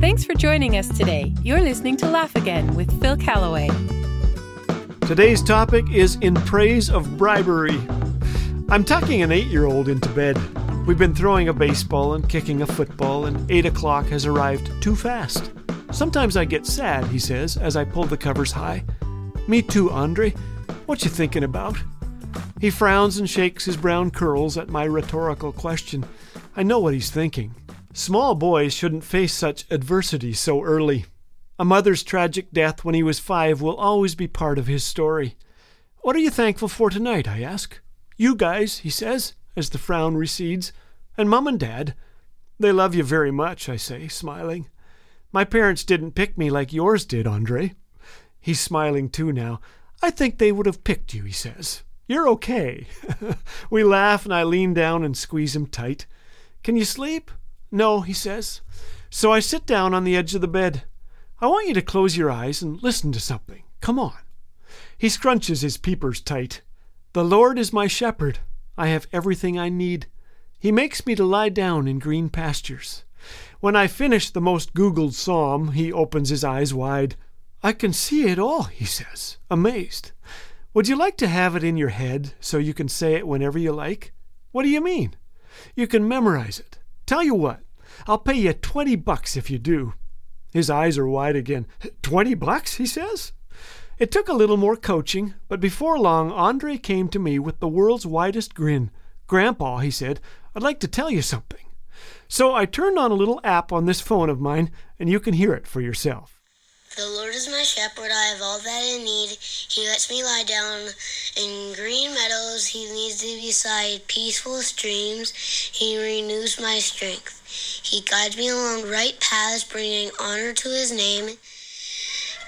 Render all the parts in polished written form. Thanks for joining us today. You're listening to Laugh Again with Phil Callaway. Today's topic is in praise of bribery. I'm tucking an 8-year-old into bed. We've been throwing a baseball and kicking a football, and 8 o'clock has arrived too fast. Sometimes I get sad, he says, as I pull the covers high. Me too, Andre. What you thinking about? He frowns and shakes his brown curls at my rhetorical question. I know what he's thinking. Small boys shouldn't face such adversity so early. A mother's tragic death when he was 5 will always be part of his story. What are you thankful for tonight, I ask. You guys, he says, as the frown recedes, and Mum and Dad. They love you very much, I say, smiling. My parents didn't pick me like yours did, Andre. He's smiling too now. I think they would have picked you, he says. You're okay. We laugh, and I lean down and squeeze him tight. Can you sleep? No, he says. So I sit down on the edge of the bed. I want you to close your eyes and listen to something. Come on. He scrunches his peepers tight. The Lord is my shepherd. I have everything I need. He makes me to lie down in green pastures. When I finish the most Googled psalm, he opens his eyes wide. I can see it all, he says, amazed. Would you like to have it in your head so you can say it whenever you like? What do you mean? You can memorize it. Tell you what, I'll pay you $20 if you do. His eyes are wide again. $20, he says? It took a little more coaching, but before long, Andre came to me with the world's widest grin. Grandpa, he said, I'd like to tell you something. So I turned on a little app on this phone of mine, and you can hear it for yourself. The Lord is my shepherd, I have all that I need. He lets me lie down in green meadows. He leads me beside peaceful streams. He renews my strength. He guides me along right paths, bringing honor to his name.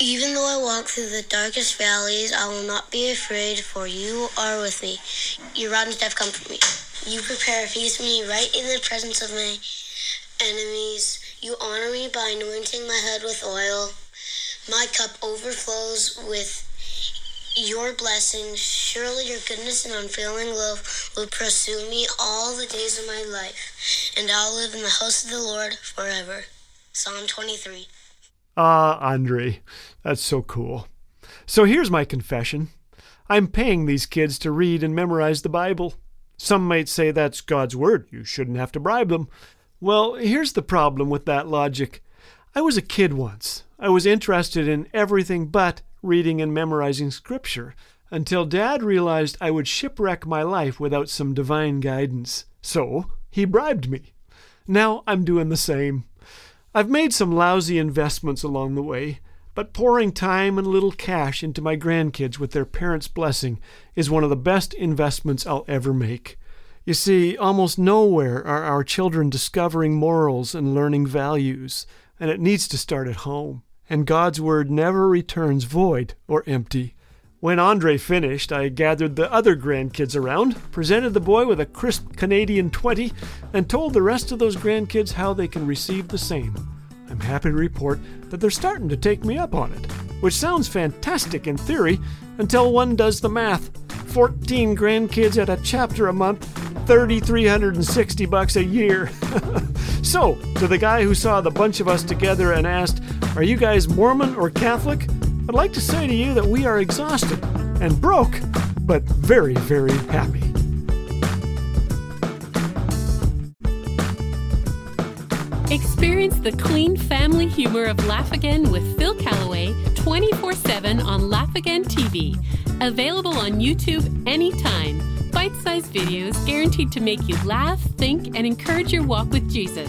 Even though I walk through the darkest valleys, I will not be afraid, for you are with me. Your rod and staff comfort me. You prepare a feast for me right in the presence of my enemies. You honor me by anointing my head with oil. My cup overflows with your blessings. Surely your goodness and unfailing love will pursue me all the days of my life, and I'll live in the house of the Lord forever. Psalm 23. Andre, that's so cool. So here's my confession. I'm paying these kids to read and memorize the Bible. Some might say that's God's word. You shouldn't have to bribe them. Well, here's the problem with that logic. I was a kid once. I was interested in everything but reading and memorizing Scripture until Dad realized I would shipwreck my life without some divine guidance. So he bribed me. Now I'm doing the same. I've made some lousy investments along the way, but pouring time and a little cash into my grandkids with their parents' blessing is one of the best investments I'll ever make. You see, almost nowhere are our children discovering morals and learning values, and it needs to start at home. And God's word never returns void or empty. When Andre finished, I gathered the other grandkids around, presented the boy with a crisp Canadian 20, and told the rest of those grandkids how they can receive the same. I'm happy to report that they're starting to take me up on it, which sounds fantastic in theory until one does the math. 14 grandkids at a chapter a month, $3,360 a year. So, to the guy who saw the bunch of us together and asked, "Are you guys Mormon or Catholic?" I'd like to say to you that we are exhausted and broke, but very, very happy. Experience the clean family humor of Laugh Again with Phil Callaway 24/7 on Laugh Again TV. Available on YouTube anytime. Bite-sized videos guaranteed to make you laugh, think, and encourage your walk with Jesus.